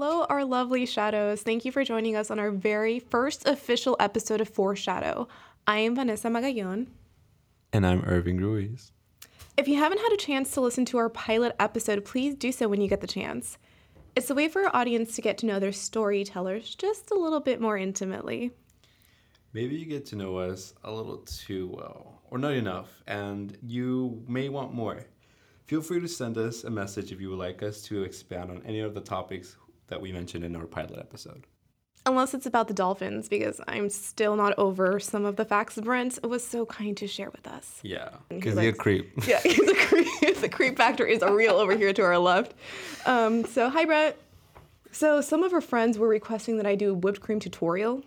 Hello, our lovely shadows. Thank you for joining us on our very first official episode of Foreshadow. I am Vanessa Magallon. And I'm Irving Ruiz. If you haven't had a chance to listen to our pilot episode, please do so when you get the chance. It's a way for our audience to get to know their storytellers just a little bit more intimately. Maybe you get to know us a little too well, or not enough, and you may want more. Feel free to send us a message if you would like us to expand on any of the topics that we mentioned in our pilot episode. Unless it's about the dolphins, because I'm still not over some of the facts Brent was so kind to share with us. Yeah, because he's a creep. Yeah, he's a creep. The creep factor is real over here to our left. So, hi, Brett. So, some of our friends were requesting that I do a whipped cream tutorial.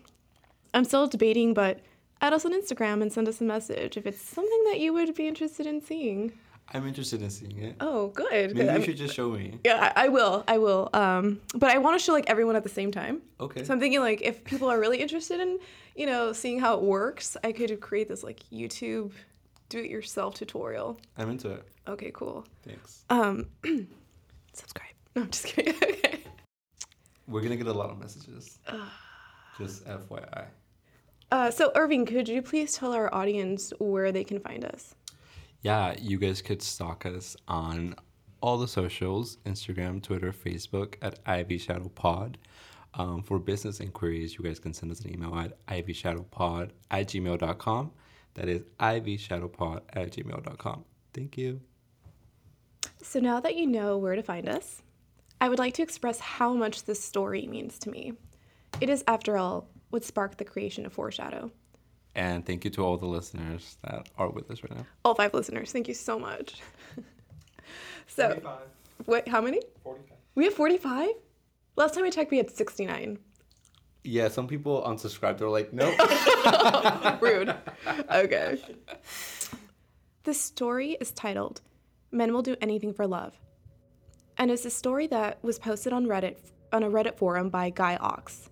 I'm still debating, but add us on Instagram and send us a message if it's something that you would be interested in seeing. I'm interested in seeing it. Oh, good. Maybe you should just show me. Yeah, I will. But I want to show, everyone at the same time. Okay. So I'm thinking, if people are really interested in, seeing how it works, I could create this, YouTube do-it-yourself tutorial. I'm into it. Okay, cool. Thanks. Subscribe. No, I'm just kidding. Okay. We're going to get a lot of messages. Just FYI. So, Irving, could you please tell our audience where they can find us? Yeah, you guys could stalk us on all the socials, Instagram, Twitter, Facebook, at Ivy Shadow Pod. For business inquiries, you guys can send us an email at ivyshadowpod@gmail.com. That is ivyshadowpod@gmail.com. Thank you. So now that you know where to find us, I would like to express how much this story means to me. It is, after all, what sparked the creation of Foreshadow. And thank you to all the listeners that are with us right now. All 5 listeners. Thank you so much. So, 45. Wait, how many? 45. We have 45? Last time I checked, we had 69. Yeah, some people unsubscribed. They're like, nope. Rude. Okay. This story is titled, Men Will Do Anything for Love. And it's a story that was posted on Reddit, on a Reddit forum by Guy Oxe.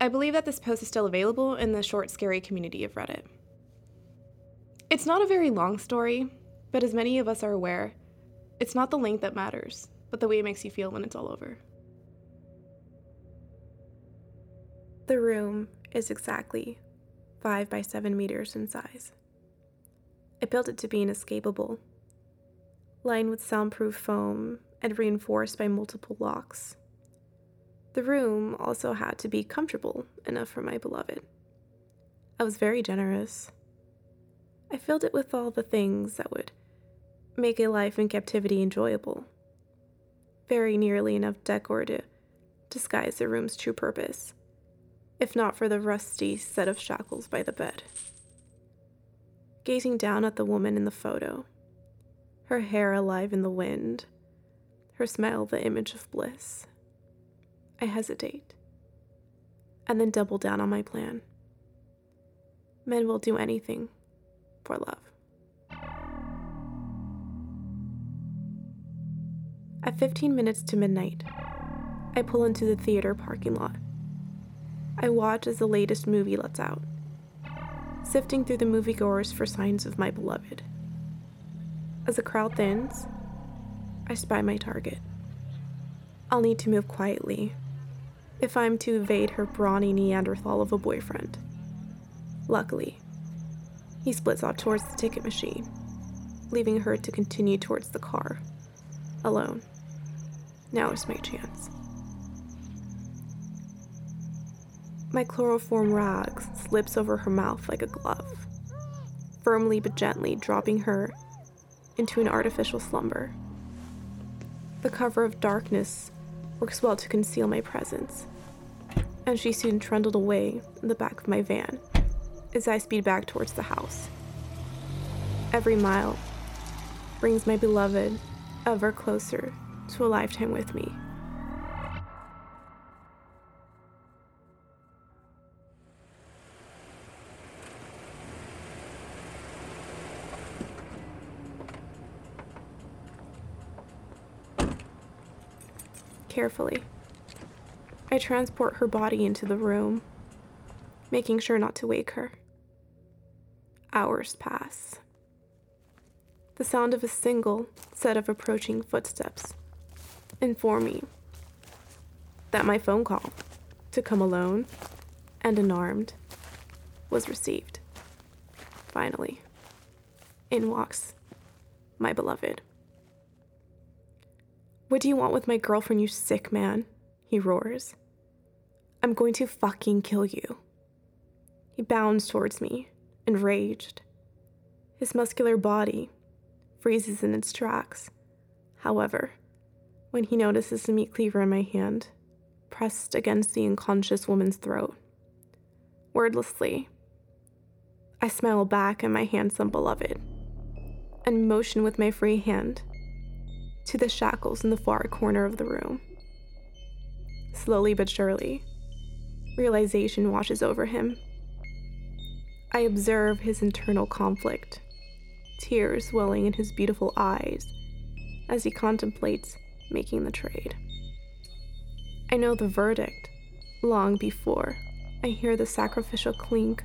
I believe that this post is still available in the short, scary community of Reddit. It's not a very long story, but as many of us are aware, it's not the length that matters, but the way it makes you feel when it's all over. The room is exactly 5 by 7 meters in size. I built it to be inescapable, lined with soundproof foam and reinforced by multiple locks. The room also had to be comfortable enough for my beloved. I was very generous. I filled it with all the things that would make a life in captivity enjoyable. Very nearly enough decor to disguise the room's true purpose, if not for the rusty set of shackles by the bed. Gazing down at the woman in the photo, her hair alive in the wind, her smile the image of bliss, I hesitate, and then double down on my plan. Men will do anything for love. At 15 minutes to midnight, I pull into the theater parking lot. I watch as the latest movie lets out, sifting through the moviegoers for signs of my beloved. As the crowd thins, I spy my target. I'll need to move quietly if I'm to evade her brawny Neanderthal of a boyfriend. Luckily, he splits off towards the ticket machine, leaving her to continue towards the car, alone. Now is my chance. My chloroform rag slips over her mouth like a glove, firmly but gently dropping her into an artificial slumber. The cover of darkness works well to conceal my presence, and she soon trundled away in the back of my van as I speed back towards the house. Every mile brings my beloved ever closer to a lifetime with me. Carefully, I transport her body into the room, making sure not to wake her. Hours pass. The sound of a single set of approaching footsteps inform me that my phone call to come alone and unarmed was received. Finally, in walks my beloved. "What do you want with my girlfriend, you sick man?" he roars. "I'm going to fucking kill you." He bounds towards me, enraged. His muscular body freezes in its tracks. However, when he notices the meat cleaver in my hand, pressed against the unconscious woman's throat. Wordlessly, I smile back at my handsome beloved and motion with my free hand to the shackles in the far corner of the room. Slowly but surely, realization washes over him. I observe his internal conflict, tears welling in his beautiful eyes as he contemplates making the trade. I know the verdict long before I hear the sacrificial clink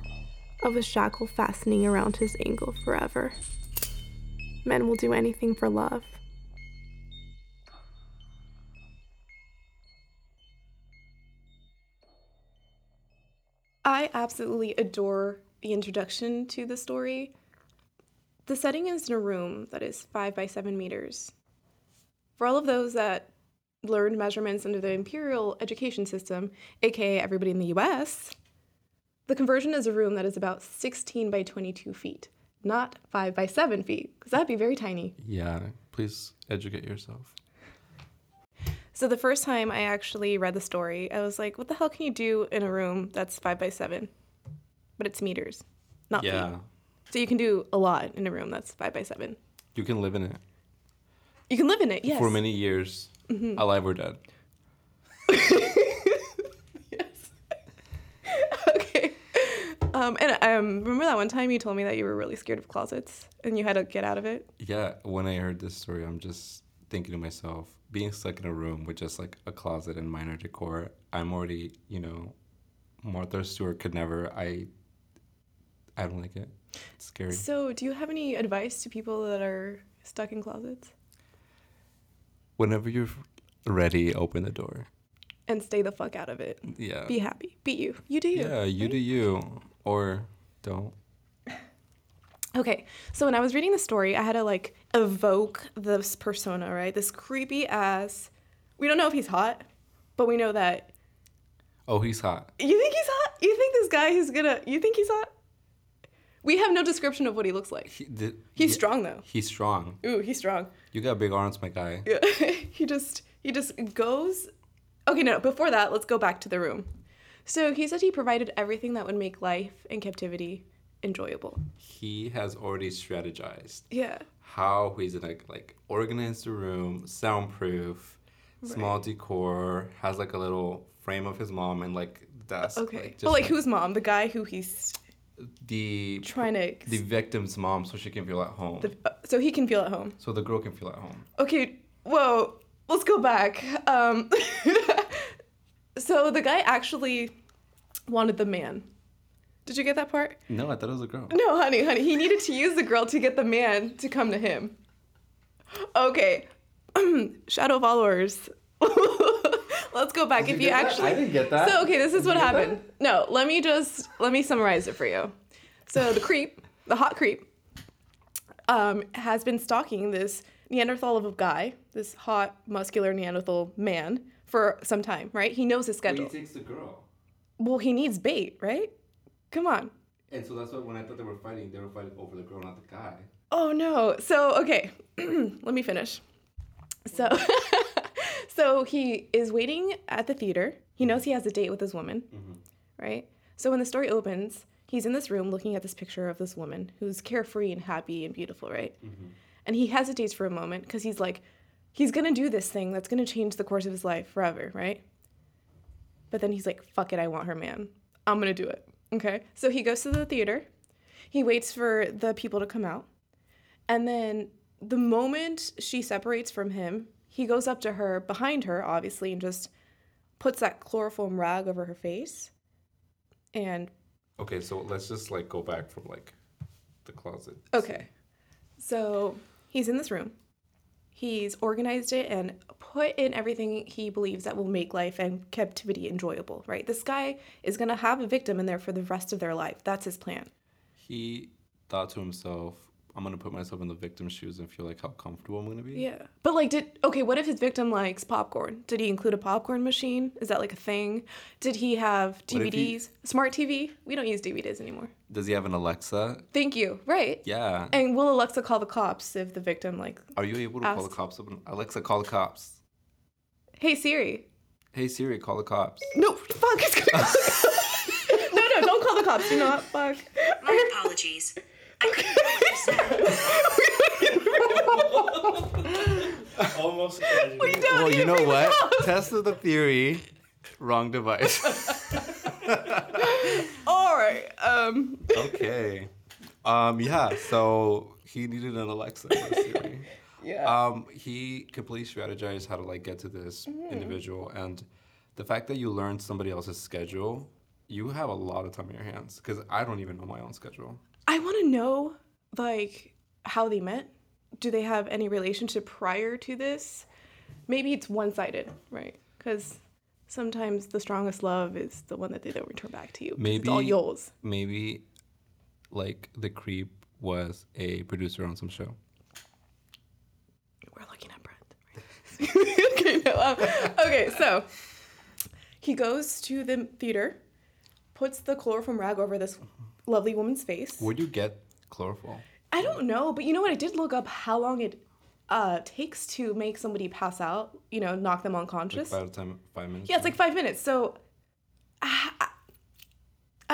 of a shackle fastening around his ankle forever. Men will do anything for love. I absolutely adore the introduction to the story. The setting is in a room that is 5 by 7 meters. For all of those that learned measurements under the imperial education system, aka everybody in the US, the conversion is a room that is about 16 by 22 feet, not 5 by 7 feet, because that'd be very tiny. Yeah, please educate yourself. So the first time I actually read the story, I was like, what the hell can you do in a room that's 5 by 7? But it's meters, not feet. So you can do a lot in a room that's 5 by 7. You can live in it. You can live in it, yes. For many years, mm-hmm. alive or dead. Yes. Okay. And I remember that one time you told me that you were really scared of closets and you had to get out of it? Yeah, when I heard this story, I'm just thinking to myself, being stuck in a room with just like a closet and minor decor, I'm already, you know, Martha Stewart could never. I don't like it. It's scary. So do you have any advice to people that are stuck in closets? Whenever you're ready, open the door. And stay the fuck out of it. Yeah. Be happy. Be you. You do you. Yeah, you do you. Or don't. Okay, so when I was reading the story, I had to, like, evoke this persona, right? This creepy-ass... We don't know if he's hot, but we know that... Oh, he's hot. You think he's hot? You think this guy is gonna... You think he's hot? We have no description of what he looks like. He's strong, though. He's strong. Ooh, he's strong. You got big arms, my guy. Yeah. He just goes... Okay, no, before that, let's go back to the room. So he said he provided everything that would make life in captivity enjoyable. He has already strategized. Yeah. How he's gonna like organize the room, soundproof, right. Small decor, has like a little frame of his mom and like desk. Okay. But whose mom? The guy who he's the victim's mom, so she can feel at home. So he can feel at home. So the girl can feel at home. Okay. Whoa. Let's go back. So the guy actually wanted the man. Did you get that part? No, I thought it was a girl. No, honey. He needed to use the girl to get the man to come to him. Okay. Shadow followers. Let's go back. Did you get actually... that? I didn't get that. So, okay, this is what happened. That? No, let me summarize it for you. So the hot creep, has been stalking this Neanderthal of a guy, this hot, muscular Neanderthal man, for some time, right? He knows his schedule. Well, he takes the girl. Well, he needs bait, right? Come on. And so that's why when I thought they were fighting over the girl, not the guy. Oh, no. So, okay. Let me finish. So, he is waiting at the theater. He knows he has a date with this woman, mm-hmm. right? So when the story opens, he's in this room looking at this picture of this woman who's carefree and happy and beautiful, right? Mm-hmm. And he hesitates for a moment because he's like, he's going to do this thing that's going to change the course of his life forever, right? But then he's like, fuck it, I want her man. I'm going to do it. Okay, so he goes to the theater, he waits for the people to come out, and then the moment she separates from him, he goes up to her, behind her, obviously, and just puts that chloroform rag over her face, and... Okay, so let's just, like, go back from, like, the closet. Okay, so he's in this room, He's organized it and put in everything he believes that will make life and captivity enjoyable, right? This guy is going to have a victim in there for the rest of their life. That's his plan. He thought to himself, I'm going to put myself in the victim's shoes and feel like how comfortable I'm going to be. Yeah. But like, what if his victim likes popcorn? Did he include a popcorn machine? Is that like a thing? Did he have DVDs? Smart TV? We don't use DVDs anymore. Does he have an Alexa? Thank you. Right. Yeah. And will Alexa call the cops if the victim like Are you able to call the cops? Alexa, call the cops. Hey, Siri, call the cops. No, fuck, it's going to call the cops. No, don't call the cops. Do not, fuck. My apologies. Almost. Well, you know what? Tested the theory. Wrong device. All right. Okay. Yeah. So he needed an Alexa. Yeah. He completely strategized how to like get to this individual, and the fact that you learned somebody else's schedule, you have a lot of time in your hands. Because I don't even know my own schedule. I want to know, like, how they met. Do they have any relationship prior to this? Maybe it's one-sided, right? Because sometimes the strongest love is the one that they don't return back to you. Maybe it's all yours. Maybe, like, the creep was a producer on some show. We're looking at Brent. Right? Okay, so he goes to the theater, puts the chloroform rag over this lovely woman's face. Where'd you get chlorophyll? I don't know, but you know what? I did look up how long it takes to make somebody pass out, you know, knock them unconscious. Like 5 minutes? Yeah, it's like 5 minutes. So I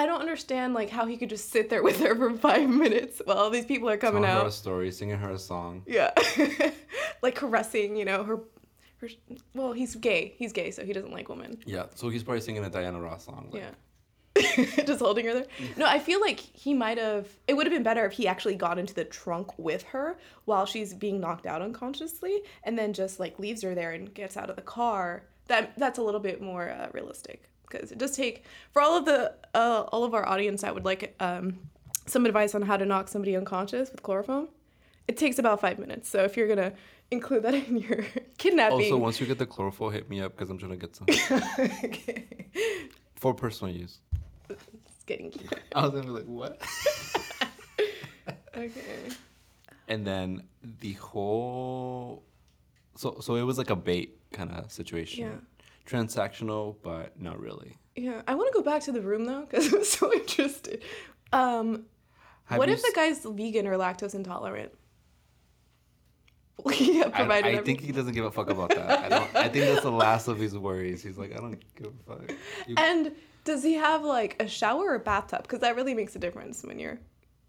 don't understand, like, how he could just sit there with her for 5 minutes while all these people are coming out. Telling her a story, singing her a song. Yeah. Like caressing, you know, her. Well, he's gay, so he doesn't like women. Yeah, so he's probably singing a Diana Ross song. Like. Yeah. Just holding her there. No, I feel like it would have been better if he actually got into the trunk with her while she's being knocked out unconsciously and then just like leaves her there and gets out of the car. That's a little bit more realistic, because it does take, for all of the all of our audience that would like some advice on how to knock somebody unconscious with chloroform, it takes about 5 minutes. So if you're gonna include that in your kidnapping. Also, once you get the chloroform, hit me up because I'm trying to get some. Okay. For personal use. It's getting cute. I was gonna be like, what? Okay. And then the whole, so it was like a bait kind of situation. Yeah. Transactional, but not really. Yeah, I want to go back to the room though, because I'm so interested. What if the guy's vegan or lactose intolerant? Yeah, I think he doesn't give a fuck about that. I think that's the last of his worries. He's like, I don't give a fuck. And does he have like a shower or a bathtub? Because that really makes a difference when you're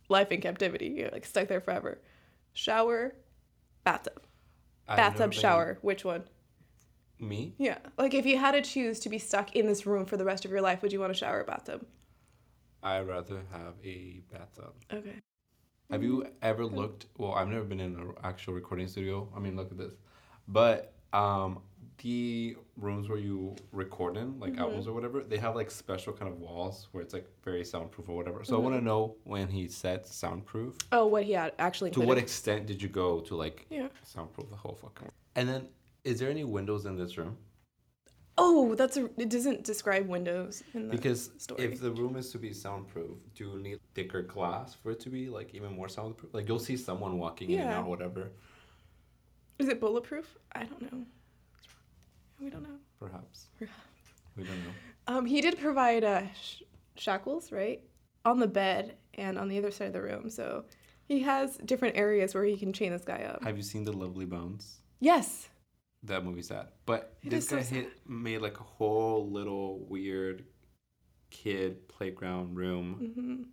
life in captivity. You're like stuck there forever. Shower, bathtub. Bathtub, shower. Which one? Me? Yeah. Like if you had to choose to be stuck in this room for the rest of your life, would you want a shower or bathtub? I'd rather have a bathtub. Okay. Have you ever looked? Well, I've never been in an actual recording studio. I mean, look at this. But the rooms where you record in, like albums or whatever, they have like special kind of walls where it's like very soundproof or whatever. So I want to know when he said soundproof. Oh, what he had actually. To what extent did you go to like soundproof the whole fucking room? And then, is there any windows in this room? Oh, it doesn't describe windows in the story. Because if the room is to be soundproof, do you need thicker glass for it to be, like, even more soundproof? Like, you'll see someone walking in and out, whatever. Is it bulletproof? I don't know. We don't know. Perhaps. We don't know. He did provide shackles, right, on the bed and on the other side of the room. So he has different areas where he can chain this guy up. Have you seen The Lovely Bones? Yes. That movie's sad. But this guy made like a whole little weird kid playground room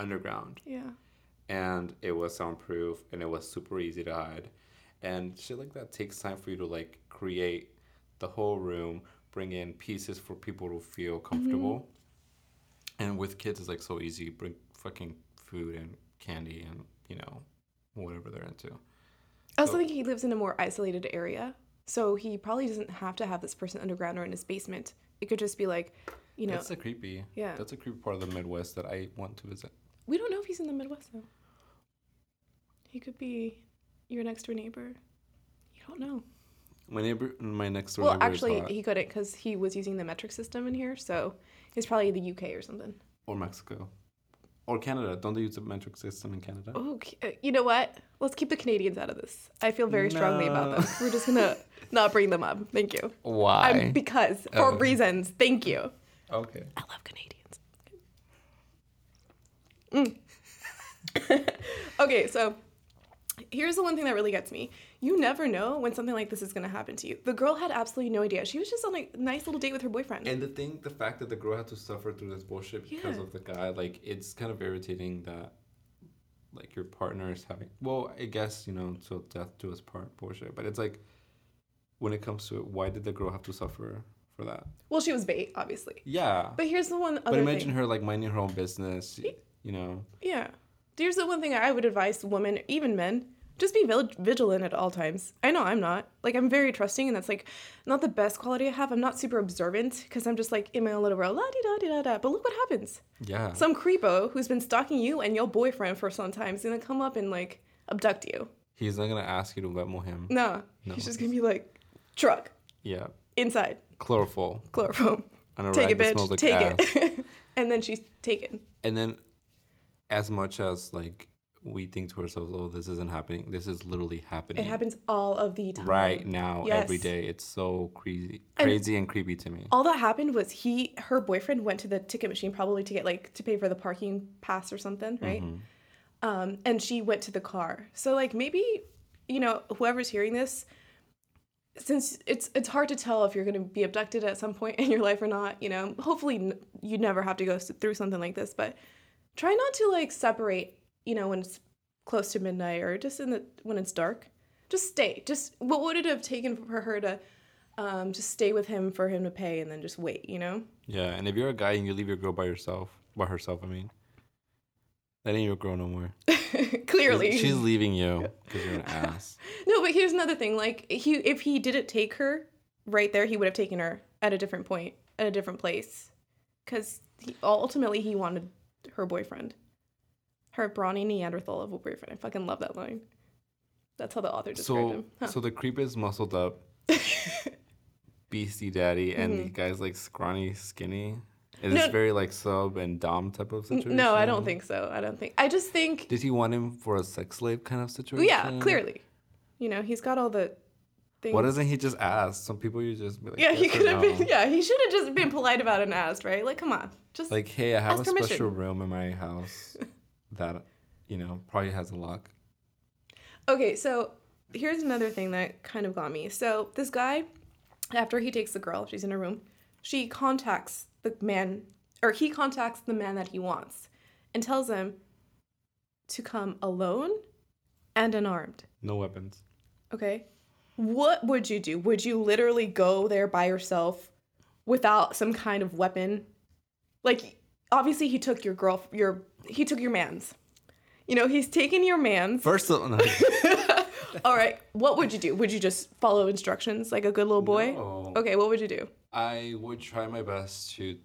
underground. Yeah. And it was soundproof and it was super easy to hide. And shit like that takes time for you to like create the whole room, bring in pieces for people to feel comfortable. Mm-hmm. And with kids, it's like so easy. Bring fucking food and candy and, you know, whatever they're into. I also think he lives in a more isolated area. So he probably doesn't have to have this person underground or in his basement. It could just be like, you know. That's a creepy part of the Midwest that I want to visit. We don't know if he's in the Midwest, though. He could be your next door neighbor. You I don't know. My neighbor, my next door neighbor. Well, actually, he couldn't because he was using the metric system in here, so it's probably the UK or something. Or Mexico. Or Canada. Don't they use the metric system in Canada? Oh, you know what? Let's keep the Canadians out of this. I feel very strongly about them. We're just going to not bring them up. Thank you. Why? For reasons. Thank you. Okay. I love Canadians. Mm. Okay, so here's the one thing that really gets me. You never know when something like this is going to happen to you. The girl had absolutely no idea. She was just on a nice little date with her boyfriend. And the fact that the girl had to suffer through this bullshit because of the guy, like, it's kind of irritating that, like, your partner is having, well, I guess, you know, so death to his part bullshit. But it's like, when it comes to it, why did the girl have to suffer for that? Well, she was bait, obviously. Yeah. But here's the one other thing. But imagine her, like, minding her own business, you know. Yeah. Here's the one thing I would advise women, even men, just be vigilant at all times. I know I'm not. Like, I'm very trusting, and that's, like, not the best quality I have. I'm not super observant because I'm just, like, in my own little world, la-di-da-di-da-da. But look what happens. Yeah. Some creepo who's been stalking you and your boyfriend for some time is going to come up and, like, abduct you. He's not going to ask you to Venmo him. No. He's just going to be like, truck. Yeah. Inside. Chloroform. Take it, bitch. Take it. And then she's taken. And then, as much as, like, we think to ourselves, oh, this isn't happening. This is literally happening. It happens all of the time. Right now, every day. It's so crazy and creepy to me. All that happened was her boyfriend went to the ticket machine probably to get, like, to pay for the parking pass or something, right? Mm-hmm. And she went to the car. So, like, maybe, you know, whoever's hearing this, since it's hard to tell if you're going to be abducted at some point in your life or not, you know, hopefully you never have to go through something like this, but try not to, like, separate, you know, when it's close to midnight or just when it's dark. Just stay. Just what would it have taken for her to just stay with him for him to pay and then just wait, you know? Yeah, and if you're a guy and you leave your girl by herself, that ain't your girl no more. Clearly. She's leaving you because you're an ass. No, but here's another thing. Like, if he didn't take her right there, he would have taken her at a different point, at a different place. Because ultimately he wanted her boyfriend. Her brawny Neanderthal of a boyfriend. I fucking love that line. That's how the author described him. Huh. So the creep is muscled up, beastie daddy, and the guy's, like, scrawny, skinny. It's very, like, sub and dom type of situation? No, I don't think so. I just think... Did he want him for a sex slave kind of situation? Yeah, clearly. You know, he's got all the things. Why doesn't he just ask? Some people you just be like... Yeah, he could have been... Yeah, he should have just been polite about it and asked, right? Like, come on. Just like, hey, I have a special room in my house... that, you know, probably has a lock. Okay, so here's another thing that kind of got me. So this guy, after he takes the girl, she's in her room, he contacts the man that he wants and tells him to come alone and unarmed. No weapons. Okay. What would you do? Would you literally go there by yourself without some kind of weapon? Like, obviously he took he took your man's. You know, he's taken your man's. First of all, no. All right. What would you do? Would you just follow instructions like a good little boy? No. Okay, what would you do? I would try my best to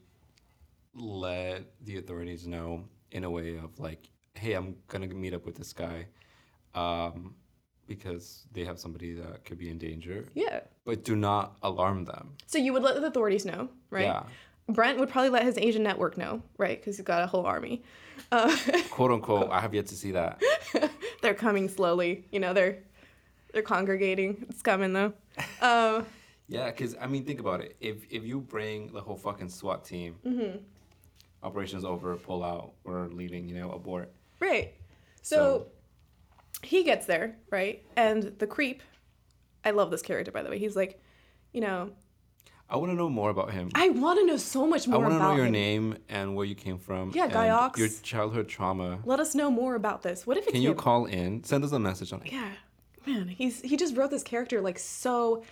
let the authorities know in a way of like, hey, I'm going to meet up with this guy because they have somebody that could be in danger. Yeah. But do not alarm them. So you would let the authorities know, right? Yeah. Brent would probably let his Asian network know, right? Because he's got a whole army. Quote, unquote, I have yet to see that. They're coming slowly. You know, they're congregating. It's coming, though. Yeah, because, I mean, think about it. If you bring the whole fucking SWAT team, operation's over, pull out, or leaving, you know, abort. Right. So he gets there, right? And the creep, I love this character, by the way. He's like, you know... I want to know more about him. I want to know so much more about him. I want to know your name and where you came from. Yeah, Guy Oxe. Your childhood trauma. Let us know more about this. What if it's Can you call in? Send us a message on it. Yeah. Man, he just wrote this character like so...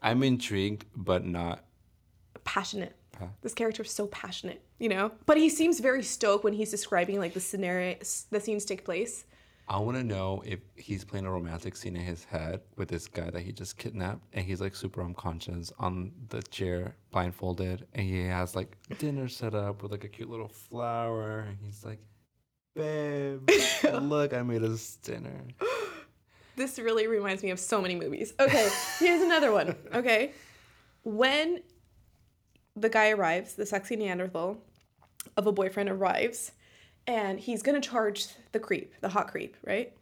I'm intrigued, but not... Passionate. This character is so passionate, you know? But he seems very stoked when he's describing like the scenario, the scenes take place. I want to know if he's playing a romantic scene in his head with this guy that he just kidnapped, and he's, like, super unconscious on the chair, blindfolded, and he has, like, dinner set up with, like, a cute little flower, and he's like, babe, look, I made us dinner. This really reminds me of so many movies. Okay, here's another one. Okay. When the guy arrives, the sexy Neanderthal of a boyfriend arrives, and he's going to charge the creep, the hot creep, right?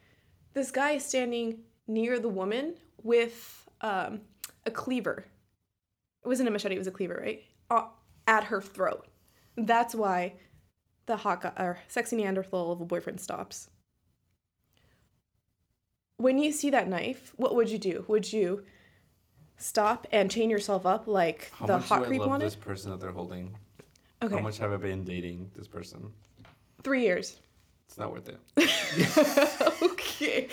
This guy is standing near the woman with a cleaver. It wasn't a machete, it was a cleaver, right? At her throat. That's why the hot guy, or sexy Neanderthal of a boyfriend stops. When you see that knife, what would you do? Would you stop and chain yourself up like the hot creep wanted? How much do I love this person that they're holding? Okay. How much have I been dating this person? 3 years. It's not worth it. Okay.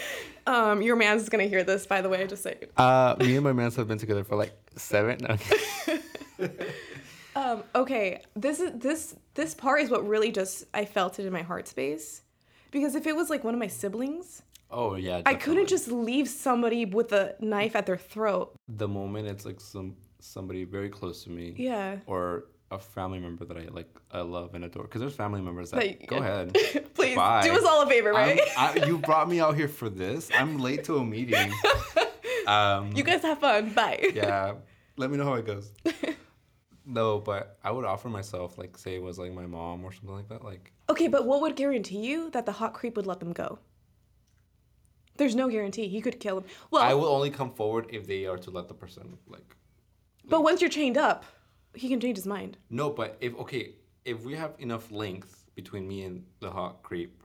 Your man's going to hear this, by the way. Just say it. Me and my man's have been together for like 7. No. Okay. This part is what really just, I felt it in my heart space. Because if it was like one of my siblings... Oh, yeah. Definitely. I couldn't just leave somebody with a knife at their throat. The moment it's like somebody very close to me. Yeah. Or a family member that I love and adore. Because there's family members that go ahead. Please, bye. Do us all a favor, right? You brought me out here for this. I'm late to a meeting. You guys have fun. Bye. Yeah. Let me know how it goes. No, but I would offer myself, like, say it was like my mom or something like that. Like. Okay, but what would guarantee you that the hot creep would let them go? There's no guarantee. He could kill him. Well, I will only come forward if they are to let the person, like... But once you're chained up, he can change his mind. No, but if we have enough length between me and the hot creep,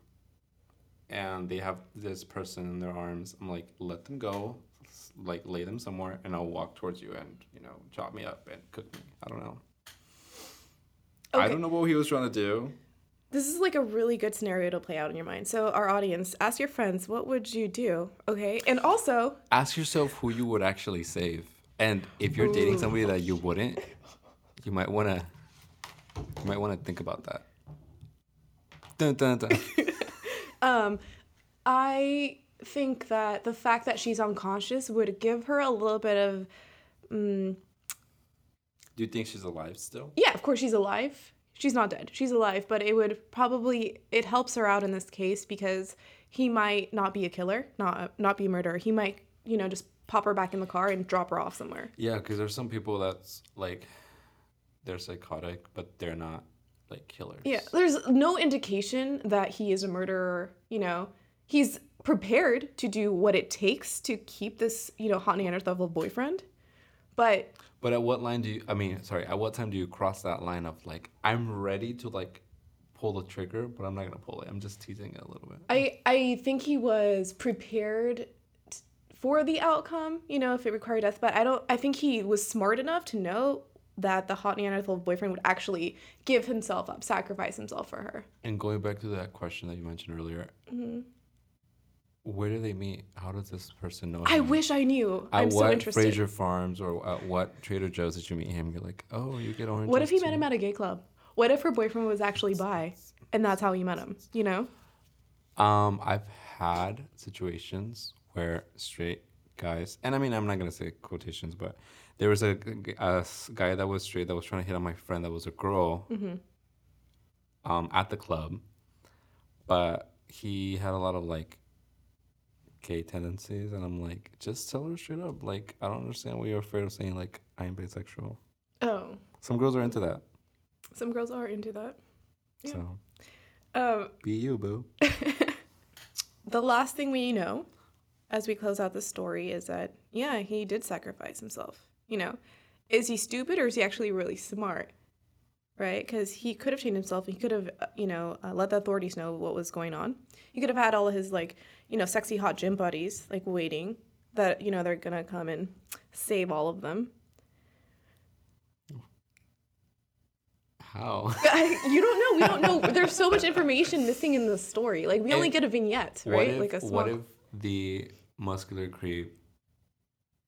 and they have this person in their arms, I'm like, let them go, like, lay them somewhere, and I'll walk towards you and, chop me up and cook me. I don't know. Okay. I don't know what he was trying to do. This is like a really good scenario to play out in your mind. So our audience, ask your friends, what would you do? Okay. And also... Ask yourself who you would actually save. And if you're dating somebody that you wouldn't, you might want to think about that. Dun, dun, dun. I think that the fact that she's unconscious would give her a little bit of... Do you think she's alive still? Yeah, of course she's alive. She's not dead. She's alive, but it helps her out in this case because he might not be a killer, not be a murderer. He might, just pop her back in the car and drop her off somewhere. Yeah, because there's some people that's like, they're psychotic, but they're not like killers. Yeah, there's no indication that he is a murderer. He's prepared to do what it takes to keep this, hot Neanderthal boyfriend, but. But at what line at what time do you cross that line of, like, I'm ready to, like, pull the trigger, but I'm not going to pull it. I'm just teasing it a little bit. I think he was prepared for the outcome, if it required death, but I think he was smart enough to know that the hot Neanderthal boyfriend would actually give himself up, sacrifice himself for her. And going back to that question that you mentioned earlier, mm-hmm. Where do they meet? How does this person know him? I wish I knew. I'm so interested. At what Frasier Farms or at what Trader Joe's did you meet him? You're like, oh, you get orange. What if he met him at a gay club? What if her boyfriend was actually bi and that's how he met him, I've had situations where straight guys, and I mean, I'm not going to say quotations, but there was a guy that was straight that was trying to hit on my friend that was a girl mm-hmm. At the club. But he had a lot of, like, gay tendencies, and I'm like, just tell her straight up, like, I don't understand why you're afraid of saying, like, I'm bisexual. Oh, some girls are into that. Yeah. So be you, boo. The last thing we know as we close out the story is that he did sacrifice himself. Is he stupid or is he actually really smart, right? Because he could have chained himself. He could have, let the authorities know what was going on. He could have had all of his, like, sexy hot gym buddies, like, waiting that, they're going to come and save all of them. How? You don't know. We don't know. There's so much information missing in this story. Like, we only get a vignette, right? What if the muscular creep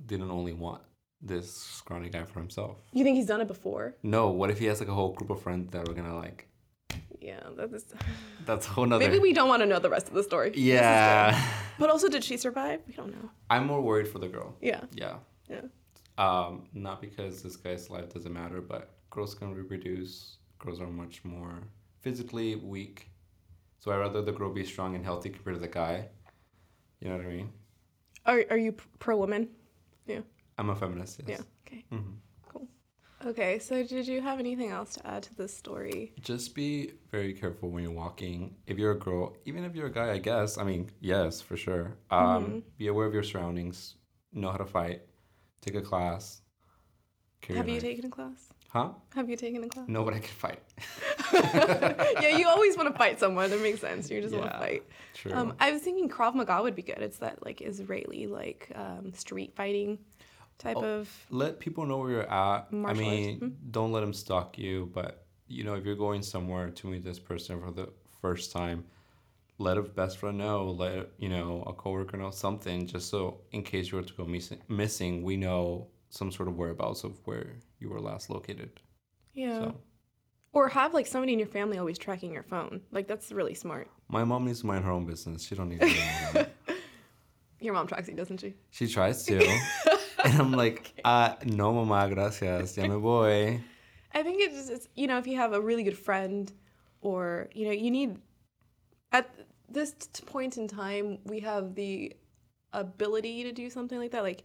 didn't only want this scrawny guy for himself? You think he's done it before? No. What if he has, like, a whole group of friends that are gonna, like... Yeah, that's a whole nother... Maybe we don't want to know the rest of the story. Yeah. But also, did she survive? We don't know. I'm more worried for the girl. Yeah. Not because this guy's life doesn't matter, but girls can reproduce. Girls are much more physically weak. So I'd rather the girl be strong and healthy compared to the guy. You know what I mean? Are you pro-woman? Yeah. I'm a feminist, yes. Yeah, okay. Mm-hmm. Cool. Okay, so did you have anything else to add to this story? Just be very careful when you're walking. If you're a girl, even if you're a guy, I guess. I mean, yes, for sure. Mm-hmm. Be aware of your surroundings. Know how to fight. Take a class. Have you taken a class? Huh? Have you taken a class? No, but I can fight. Yeah, you always want to fight someone. That makes sense. You just want to fight. True. I was thinking Krav Maga would be good. It's that like Israeli like street fighting type of. Let people know where you're at. Martial arts. I mean, don't let them stalk you. But you know, if you're going somewhere to meet this person for the first time, let a best friend know. Let a coworker know something, just so in case you were to go missing, we know some sort of whereabouts of where you were last located. Yeah. So. Or have, like, somebody in your family always tracking your phone. Like, that's really smart. My mom needs to mind her own business. She don't need to mind Your mom tracks you, doesn't she? She tries to. And I'm like, okay. No, mama, gracias. Ya me voy. I think it's if you have a really good friend or, you need... At this point in time, we have the ability to do something like that. Like...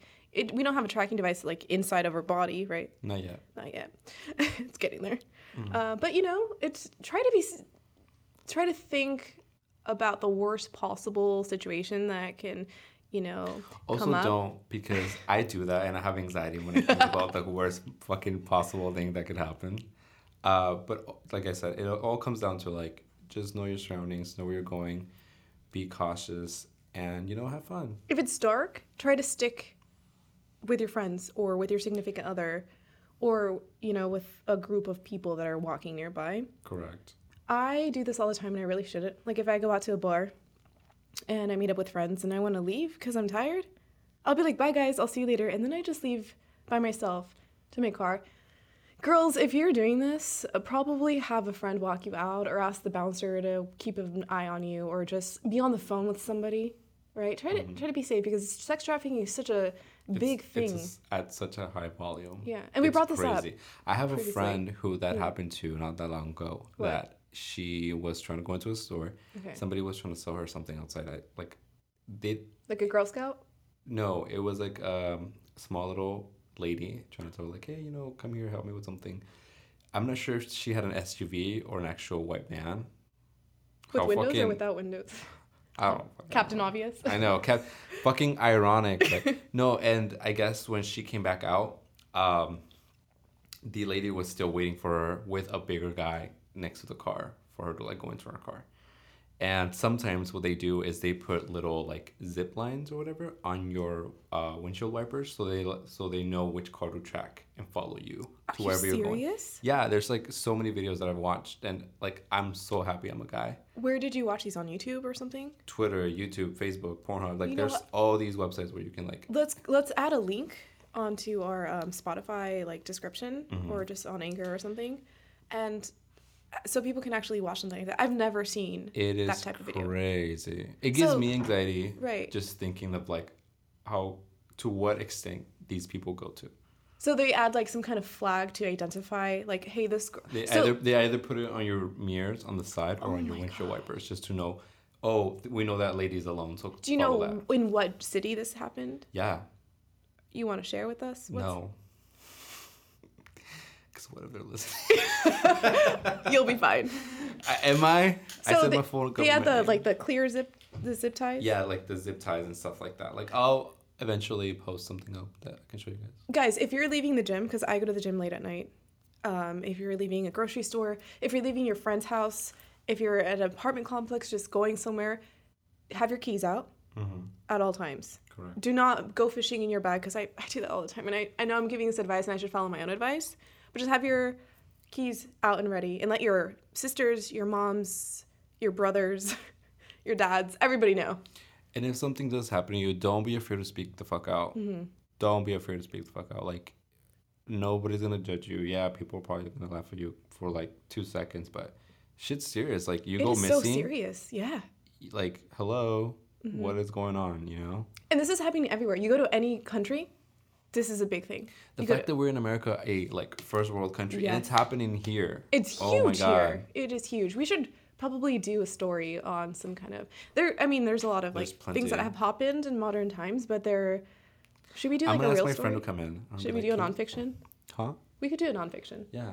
We don't have a tracking device like inside of our body, right? Not yet. It's getting there. Mm-hmm. But it's try to think about the worst possible situation that can, also come up. Don't, because I do that and I have anxiety when I think about the worst fucking possible thing that could happen. But like I said, it all comes down to like just know your surroundings, know where you're going, be cautious, and have fun. If it's dark, try to stick with your friends or with your significant other or, with a group of people that are walking nearby. Correct. I do this all the time and I really shouldn't. Like if I go out to a bar and I meet up with friends and I want to leave because I'm tired, I'll be like, bye guys, I'll see you later. And then I just leave by myself to my car. Girls, if you're doing this, probably have a friend walk you out or ask the bouncer to keep an eye on you or just be on the phone with somebody, right? Try to be safe because sex trafficking is such a... big thing. It's at such a high volume. Yeah, and we brought this up. I have a friend who that happened to not that long ago. What? That she was trying to go into a store. Okay. Somebody was trying to sell her something outside. Like a Girl Scout? No, it was like a small little lady trying to tell her like, hey, come here, help me with something. I'm not sure if she had an SUV or an actual white van. With windows or without windows? I don't know. Captain Obvious. I know. Fucking ironic. Like, no, and I guess when she came back out, the lady was still waiting for her with a bigger guy next to the car for her to, like, go into her car. And sometimes what they do is they put little, like, zip lines or whatever on your windshield wipers so they know which car to track and follow you to wherever you're going. Are you serious? Yeah, there's, like, so many videos that I've watched, and, like, I'm so happy I'm a guy. Where did you watch these? On YouTube or something? Twitter, YouTube, Facebook, Pornhub. Like, there's all these websites where you can, like... Let's add a link onto our Spotify, like, description or just on Anchor or something, and... So people can actually watch something like that. I've never seen that type of video. It is crazy. It gives me anxiety just thinking of, like, how, to what extent these people go to. So they add, like, some kind of flag to identify, like, hey, this girl. They either put it on your mirrors on the side or on your windshield wipers just to know, we know that lady's alone, so do you know that. In what city this happened? Yeah. You want to share with us? No. Because what if they're listening? You'll be fine. Am I? So I said my full government. They had the clear zip ties? Yeah, like the zip ties and stuff like that. Like, I'll eventually post something up that I can show you guys. Guys, if you're leaving the gym, because I go to the gym late at night, if you're leaving a grocery store, if you're leaving your friend's house, if you're at an apartment complex just going somewhere, have your keys out at all times. Correct. Do not go fishing in your bag, because I do that all the time. And I know I'm giving this advice, and I should follow my own advice. But just have your keys out and ready and let your sisters, your moms, your brothers, your dads, everybody know. And if something does happen to you, don't be afraid to speak the fuck out. Mm-hmm. Don't be afraid to speak the fuck out. Like, nobody's going to judge you. Yeah, people are probably going to laugh at you for, like, 2 seconds, but shit's serious. Like, you go missing. It is so serious, yeah. Like, hello, what is going on, And this is happening everywhere. You go to any country... This is a big thing. The fact that we're in America, a first world country, and it's happening here. It's huge here. It is huge. We should probably do a story on some kind of there. I mean, there's a lot of things that have happened in modern times, but there should we do like a real story? I'm gonna ask my friend to come in. Should we do a nonfiction? Huh? We could do a nonfiction. Yeah.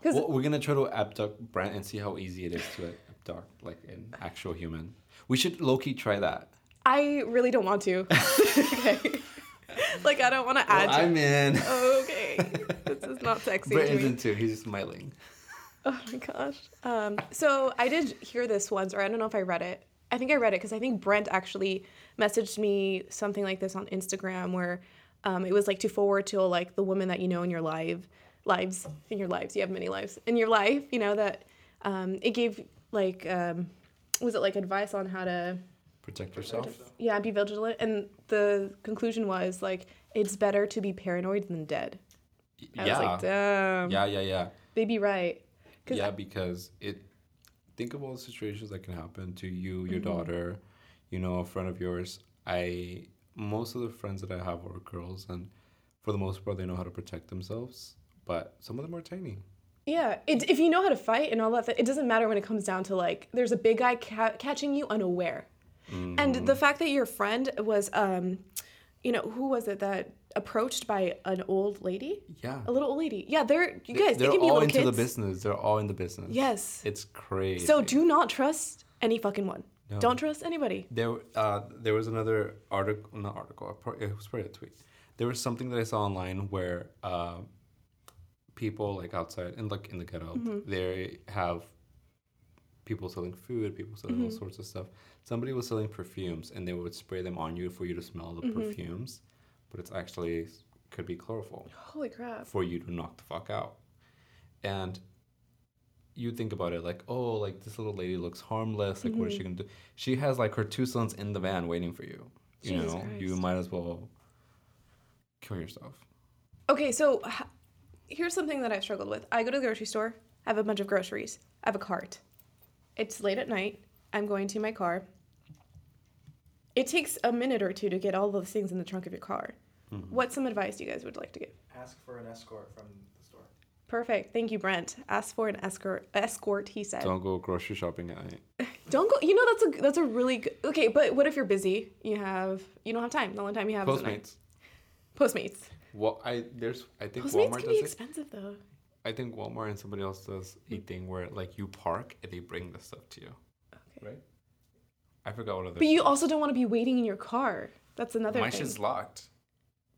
Because we're gonna try to abduct Brent and see how easy it is to abduct like an actual human. We should low-key try that. I really don't want to. Okay. Like, I don't want to add. Well, I'm in. Okay. This is not sexy. Brent's in too. He's smiling. Oh my gosh. So I did hear this once, or I don't know if I read it. I think I read it because I think Brent actually messaged me something like this on Instagram, where it was like to forward to like the woman that you know in your lives, in your lives. You have many lives in your life. You know that it gave like was it like advice on how to protect yourself? Yeah, be vigilant. And the conclusion was like it's better to be paranoid than dead. I was like, damn. Yeah. They'd be right. Because think of all the situations that can happen to you, your daughter, you know, a friend of yours. Most of the friends that I have are girls, and for the most part, they know how to protect themselves. But some of them are tiny. Yeah, if you know how to fight and all that, it doesn't matter when it comes down to like there's a big guy catching you unaware, and the fact that your friend was, you know, who was it that approached by an old lady? Yeah, a little old lady. Yeah, they can be little kids. They're all into the business. They're all in the business. Yes, it's crazy. So do not trust any fucking one. No. Don't trust anybody. There was another article, not article. It was probably a tweet. There was something that I saw online where. People like outside and like in the ghetto, they have people selling food, people selling all sorts of stuff. Somebody was selling perfumes, and they would spray them on you for you to smell the perfumes, but it's actually could be chloroform. Holy crap! For you to knock the fuck out, and you think about it like, oh, like this little lady looks harmless. Like, what is she gonna do? She has like her two sons in the van waiting for you. You Jesus know, Christ. You might as well kill yourself. Okay, so. Here's something that I've struggled with. I go to the grocery store, I have a bunch of groceries, I have a cart. It's late at night, I'm going to my car. It takes a minute or two to get all those things in the trunk of your car. What's some advice you guys would like to give? Ask for an escort from the store. Perfect. Thank you, Brent. Ask for an escort, he said. Don't go grocery shopping at night. Don't go, you know, that's a really good, okay, but what if you're busy? You don't have time. The only time you have is at night. Postmates. Well, I think Postmates Walmart can be expensive though. I think Walmart and somebody else does a thing where like you park and they bring the stuff to you. Okay. Right? I forgot what other. But you also don't want to be waiting in your car. That's another thing. My shit's locked.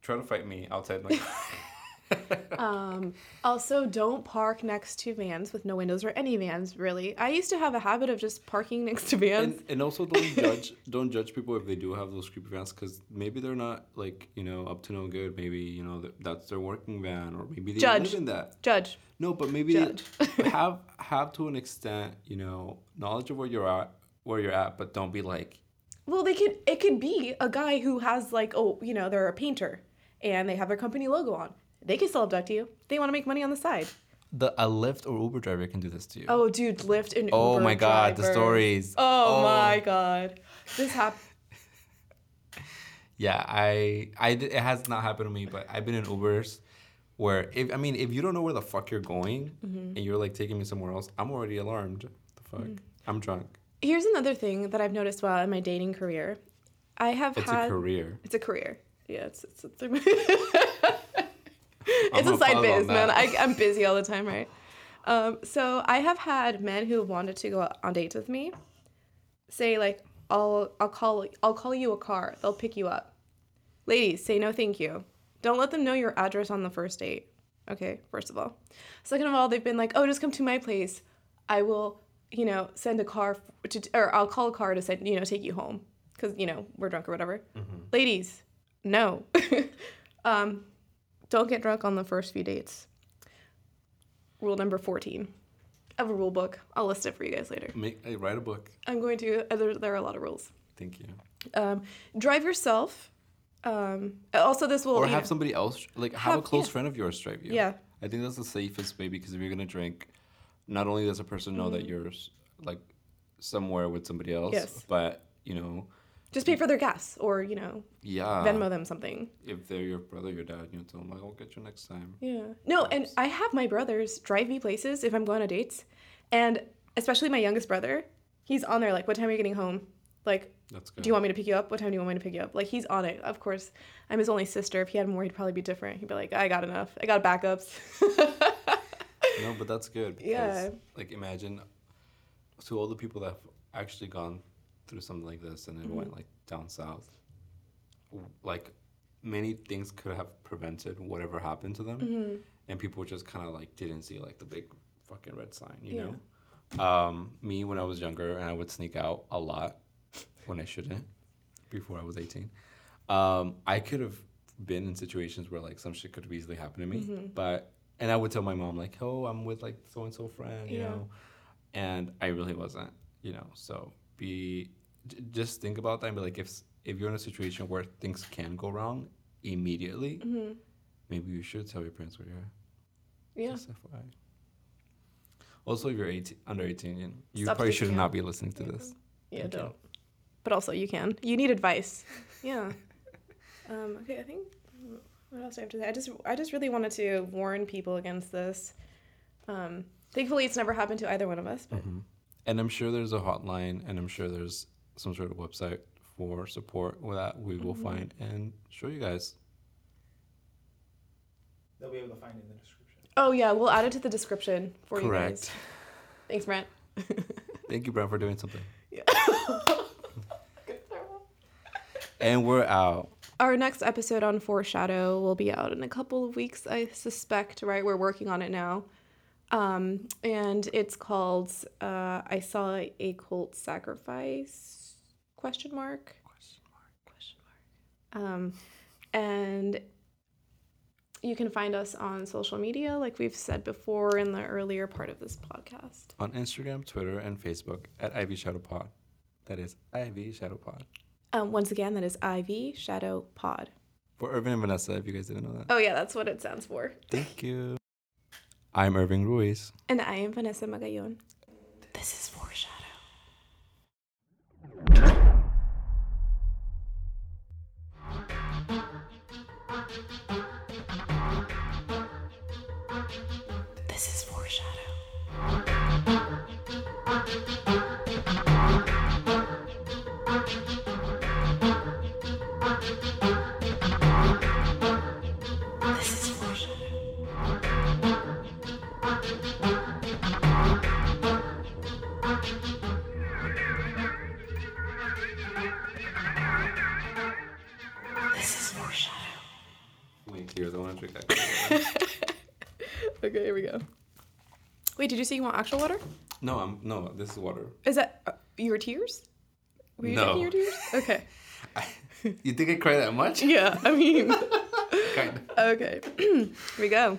Try to fight me outside my car. Also, don't park next to vans with no windows or any vans really. I used to have a habit of just parking next to vans. And also don't judge people if they do have those creepy vans, because maybe they're not like, you know, up to no good. Maybe, you know, that's their working van, or maybe they live in that. Judge. No, but maybe they have to an extent, you know, knowledge of where you're at, but don't be like. Well, it could be a guy who has like, oh, you know, they're a painter and they have their company logo on. They can still abduct you. They want to make money on the side. A Lyft or Uber driver can do this to you. Oh, dude, Lyft and Uber driver. Oh, my God, the stories. Oh, my God. This happened. Yeah, it has not happened to me, but I've been in Ubers where, if you don't know where the fuck you're going and you're, like, taking me somewhere else, I'm already alarmed. The fuck? I'm drunk. Here's another thing that I've noticed while in my dating career. It's a career. Yeah, it's a side biz, man. I'm busy all the time, right? So I have had men who wanted to go on dates with me say, like, I'll call you a car. They'll pick you up. Ladies, say no thank you. Don't let them know your address on the first date. Okay, first of all. Second of all, they've been like, oh, just come to my place. I will, you know, send a car or I'll call a car to send, you know, take you home because, you know, we're drunk or whatever. Ladies, no. Don't get drunk on the first few dates. Rule number 14. I have a rule book. I'll list it for you guys later. Write a book. I'm going to. There are a lot of rules. Thank you. Drive yourself. Also, this will... Or have somebody else. Like, have a close friend of yours drive you. Yeah. I think that's the safest way, because if you're going to drink, not only does a person know that you're, like, somewhere with somebody else, but, you know... Just pay for their gas, or, you know, Venmo them something. If they're your brother, your dad, you tell them, like, I'll get you next time. Yeah. No, perhaps. And I have my brothers drive me places if I'm going on dates. And especially my youngest brother, he's on there like, what time are you getting home? Like, that's good. Do you want me to pick you up? What time do you want me to pick you up? Like, he's on it. Of course, I'm his only sister. If he had more, he'd probably be different. He'd be like, I got enough. I got backups. No, but that's good. Because, yeah. Like, imagine to all the people that have actually gone through something like this and it mm-hmm. went, like, down south, like, many things could have prevented whatever happened to them. Mm-hmm. And people just kind of, like, didn't see, like, the big fucking red sign, you know? Me, when I was younger, and I would sneak out a lot. When I shouldn't, before I was 18. I could have been in situations where, like, some shit could have easily happened to me. Mm-hmm. And I would tell my mom, like, oh, I'm with, like, so-and-so friend, you know? And I really wasn't, you know? So just think about that and be like, if you're in a situation where things can go wrong immediately, mm-hmm. maybe you should tell your parents where you are. Yeah. Just FYI. Also, if you're under 18, you probably should not be listening to this. Yeah, don't. But also, you can. You need advice. Yeah. Okay, I think, what else do I have to say? I just really wanted to warn people against this. Thankfully, it's never happened to either one of us. But. Mm-hmm. And I'm sure there's a hotline, and I'm sure there's some sort of website for support that we will mm-hmm. find and show you guys. They'll be able to find it in the description. Oh, yeah. We'll add it to the description for you guys. Correct. Thanks, Brent. Thank you, Brent, for doing something. Yeah. And we're out. Our next episode on Foreshadow will be out in a couple of weeks, I suspect, right? We're working on it now. And it's called I Saw a Cult Sacrifice? Question mark. And you can find us on social media, like we've said before in the earlier part of this podcast. On Instagram, Twitter, and Facebook at Ivy Shadow Pod. That is Ivy Shadow Pod. Once again, that is Ivy Shadow Pod. For Irving and Vanessa, if you guys didn't know that. Oh, yeah, that's what it stands for. Thank you. I'm Irving Ruiz. And I am Vanessa Magallon. This is Foreshadow. This is Foreshadow. Okay, here we go. Wait, did you say you want actual water? No, this is water. Is that your tears? Were you drinking your tears? Okay. You think I cry that much? Yeah, I mean. Kind of. Okay, here we go.